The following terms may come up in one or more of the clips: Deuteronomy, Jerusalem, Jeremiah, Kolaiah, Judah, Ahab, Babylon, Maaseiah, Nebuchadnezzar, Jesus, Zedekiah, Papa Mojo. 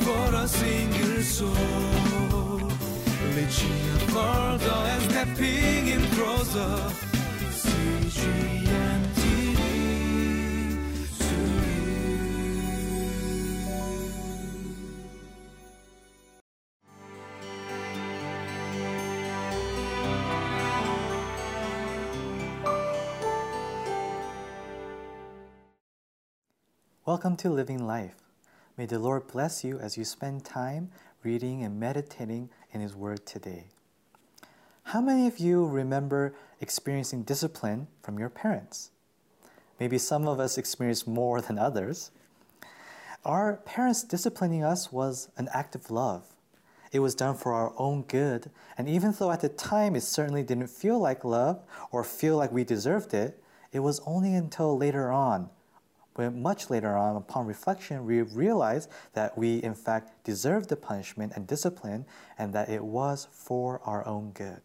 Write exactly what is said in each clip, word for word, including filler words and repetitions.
for a single soul, reaching further and stepping in closer. C G N Welcome to Living Life. May the Lord bless you as you spend time reading and meditating in His Word today. How many of you remember experiencing discipline from your parents? Maybe some of us experienced more than others. Our parents disciplining us was an act of love. It was done for our own good, and even though at the time it certainly didn't feel like love or feel like we deserved it, it was only until later on When much later on, upon reflection, we realize that we, in fact, deserved the punishment and discipline, and that it was for our own good.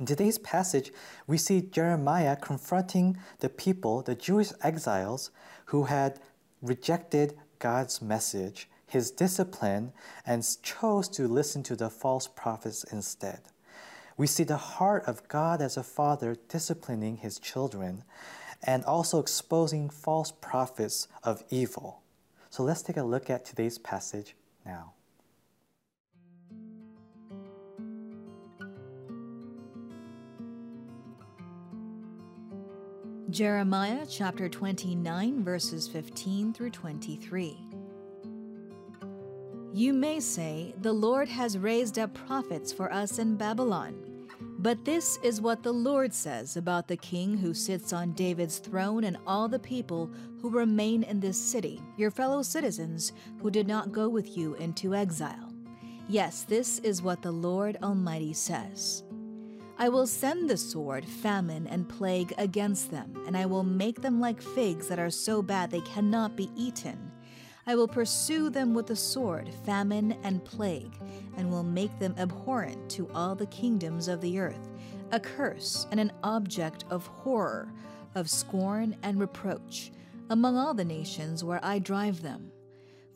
In today's passage, we see Jeremiah confronting the people, the Jewish exiles, who had rejected God's message, His discipline, and chose to listen to the false prophets instead. We see the heart of God as a father disciplining His children, and also exposing false prophets of evil. So let's take a look at today's passage now. Jeremiah chapter twenty-nine, verses fifteen through twenty-three. You may say, the Lord has raised up prophets for us in Babylon. But this is what the Lord says about the king who sits on David's throne and all the people who remain in this city, your fellow citizens who did not go with you into exile. Yes, this is what the Lord Almighty says. I will send the sword, famine, and plague against them, and I will make them like figs that are so bad they cannot be eaten. I will pursue them with the sword, famine, and plague, and will make them abhorrent to all the kingdoms of the earth, a curse and an object of horror, of scorn and reproach, among all the nations where I drive them.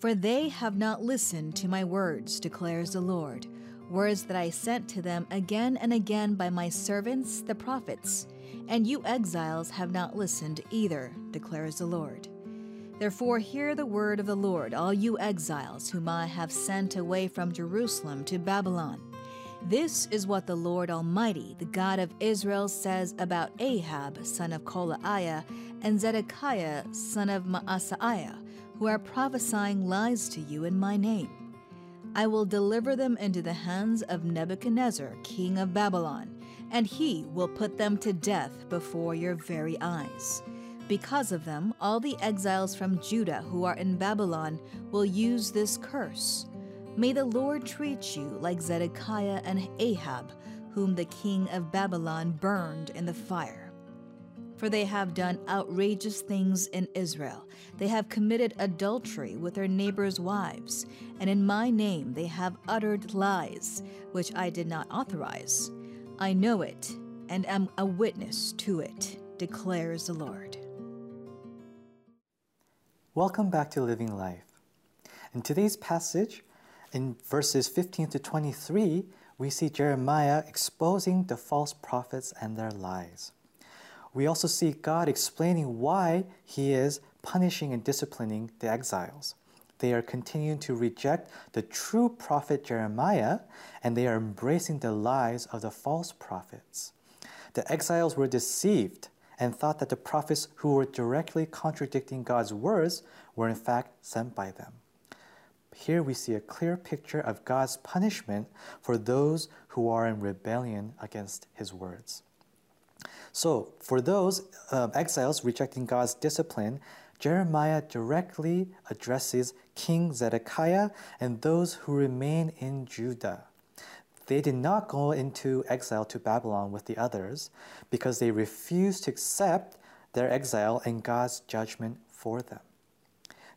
For they have not listened to my words, declares the Lord, words that I sent to them again and again by my servants, the prophets, and you exiles have not listened either, declares the Lord. Therefore hear the word of the Lord, all you exiles whom I have sent away from Jerusalem to Babylon. This is what the Lord Almighty, the God of Israel, says about Ahab, son of Kolaiah, and Zedekiah, son of Maaseiah, who are prophesying lies to you in my name. I will deliver them into the hands of Nebuchadnezzar, king of Babylon, and he will put them to death before your very eyes. Because of them, all the exiles from Judah who are in Babylon will use this curse. May the Lord treat you like Zedekiah and Ahab, whom the king of Babylon burned in the fire. For they have done outrageous things in Israel. They have committed adultery with their neighbors' wives, and in my name they have uttered lies, which I did not authorize. I know it, and am a witness to it, declares the Lord. Welcome back to Living Life. In today's passage, in verses fifteen to twenty-three, we see Jeremiah exposing the false prophets and their lies. We also see God explaining why He is punishing and disciplining the exiles. They are continuing to reject the true prophet Jeremiah, and they are embracing the lies of the false prophets. The exiles were deceived and thought that the prophets who were directly contradicting God's words were in fact sent by them. Here we see a clear picture of God's punishment for those who are in rebellion against His words. So, for those uh, exiles rejecting God's discipline, Jeremiah directly addresses King Zedekiah and those who remain in Judah. They did not go into exile to Babylon with the others because they refused to accept their exile and God's judgment for them.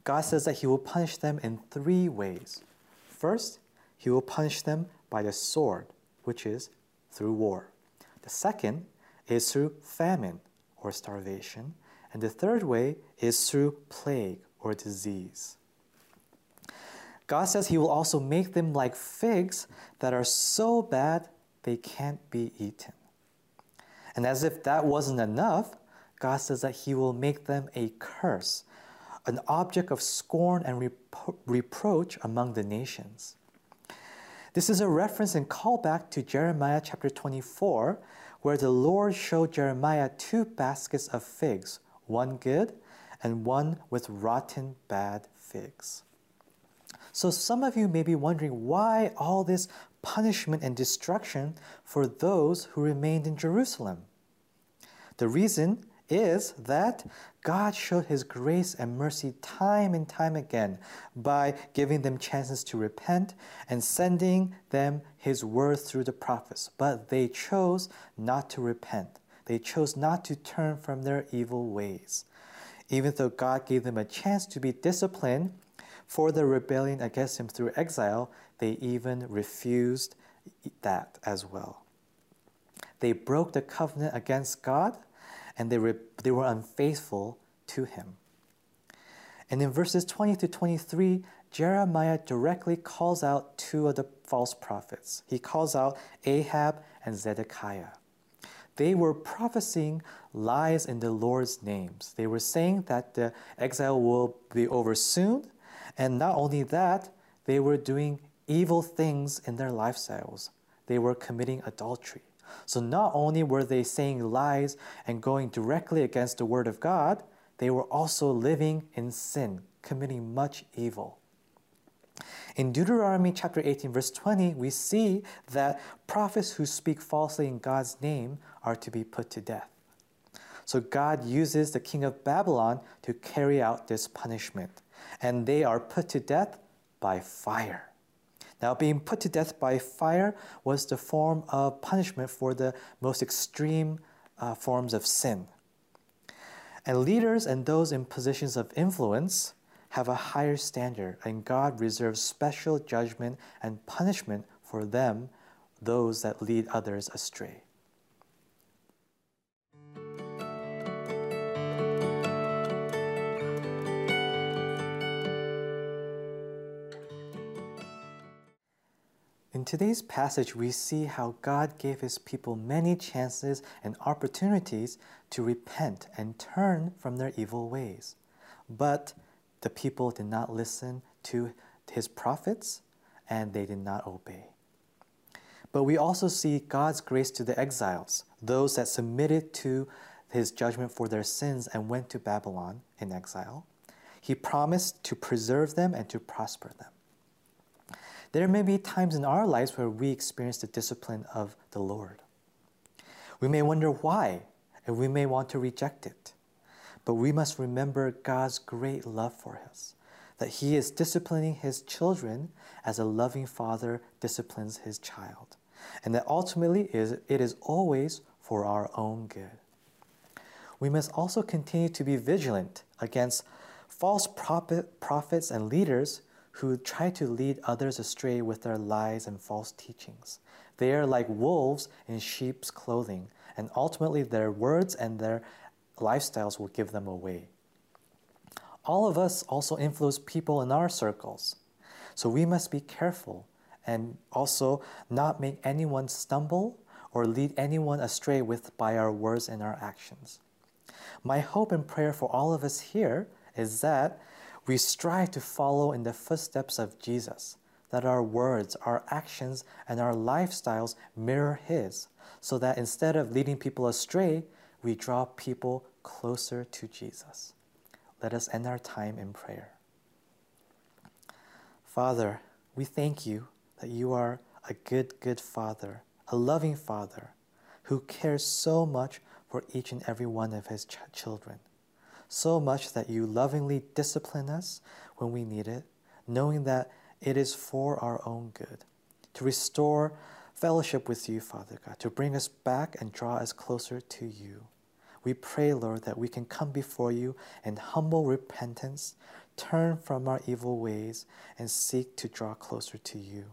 God says that He will punish them in three ways. First, He will punish them by the sword, which is through war. The second is through famine or starvation. And the third way is through plague or disease. God says he will also make them like figs that are so bad they can't be eaten. And as if that wasn't enough, God says that he will make them a curse, an object of scorn and repro- reproach among the nations. This is a reference and callback to Jeremiah chapter twenty-four, where the Lord showed Jeremiah two baskets of figs, one good and one with rotten bad figs. So some of you may be wondering why all this punishment and destruction for those who remained in Jerusalem. The reason is that God showed his grace and mercy time and time again by giving them chances to repent and sending them his word through the prophets. But they chose not to repent. They chose not to turn from their evil ways. Even though God gave them a chance to be disciplined for their rebellion against him through exile, they even refused that as well. They broke the covenant against God, and they, re- they were unfaithful to him. And in verses twenty to twenty-three, Jeremiah directly calls out two of the false prophets. He calls out Ahab and Zedekiah. They were prophesying lies in the Lord's names. They were saying that the exile will be over soon, and not only that, they were doing evil things in their lifestyles. They were committing adultery. So not only were they saying lies and going directly against the word of God, they were also living in sin, committing much evil. In Deuteronomy chapter eighteen, verse twenty, we see that prophets who speak falsely in God's name are to be put to death. So God uses the king of Babylon to carry out this punishment, and they are put to death by fire. Now, being put to death by fire was the form of punishment for the most extreme uh, forms of sin. And leaders and those in positions of influence have a higher standard, and God reserves special judgment and punishment for them, those that lead others astray. In today's passage, we see how God gave his people many chances and opportunities to repent and turn from their evil ways. But the people did not listen to his prophets, and they did not obey. But we also see God's grace to the exiles, those that submitted to his judgment for their sins and went to Babylon in exile. He promised to preserve them and to prosper them. There may be times in our lives where we experience the discipline of the Lord. We may wonder why, and we may want to reject it. But we must remember God's great love for us, that he is disciplining his children as a loving father disciplines his child, and that ultimately it is always for our own good. We must also continue to be vigilant against false prophets and leaders who try to lead others astray with their lies and false teachings. They are like wolves in sheep's clothing, and ultimately their words and their lifestyles will give them away. All of us also influence people in our circles, so we must be careful and also not make anyone stumble or lead anyone astray with by our words and our actions. My hope and prayer for all of us here is that we strive to follow in the footsteps of Jesus, that our words, our actions, and our lifestyles mirror his, so that instead of leading people astray, we draw people closer to Jesus. Let us end our time in prayer. Father, we thank you that you are a good, good Father, a loving Father, who cares so much for each and every one of his ch- children. So much that you lovingly discipline us when we need it, knowing that it is for our own good, to restore fellowship with you, Father God, to bring us back and draw us closer to you. We pray, Lord, that we can come before you in humble repentance, turn from our evil ways, and seek to draw closer to you.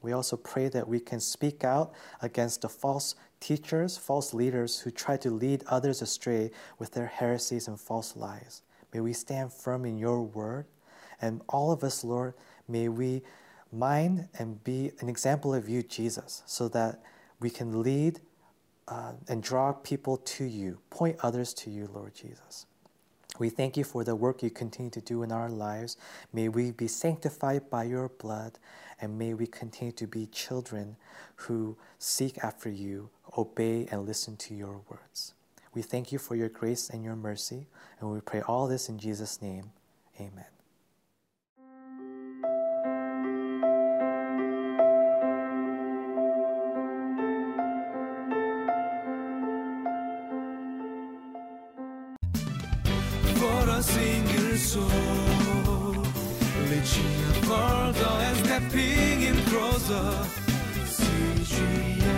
We also pray that we can speak out against the false teachers, false leaders who try to lead others astray with their heresies and false lies. May we stand firm in your word And all of us, Lord, may we mind and be an example of you, Jesus, so that we can lead uh, and draw people to you, point others to you, Lord Jesus. We thank you for the work you continue to do in our lives. May we be sanctified by your blood, and may we continue to be children who seek after you, obey, and listen to your words. We thank you for your grace and your mercy, and we pray all this in Jesus' name. Amen. For a single soul, reaching a world, stepping in closer.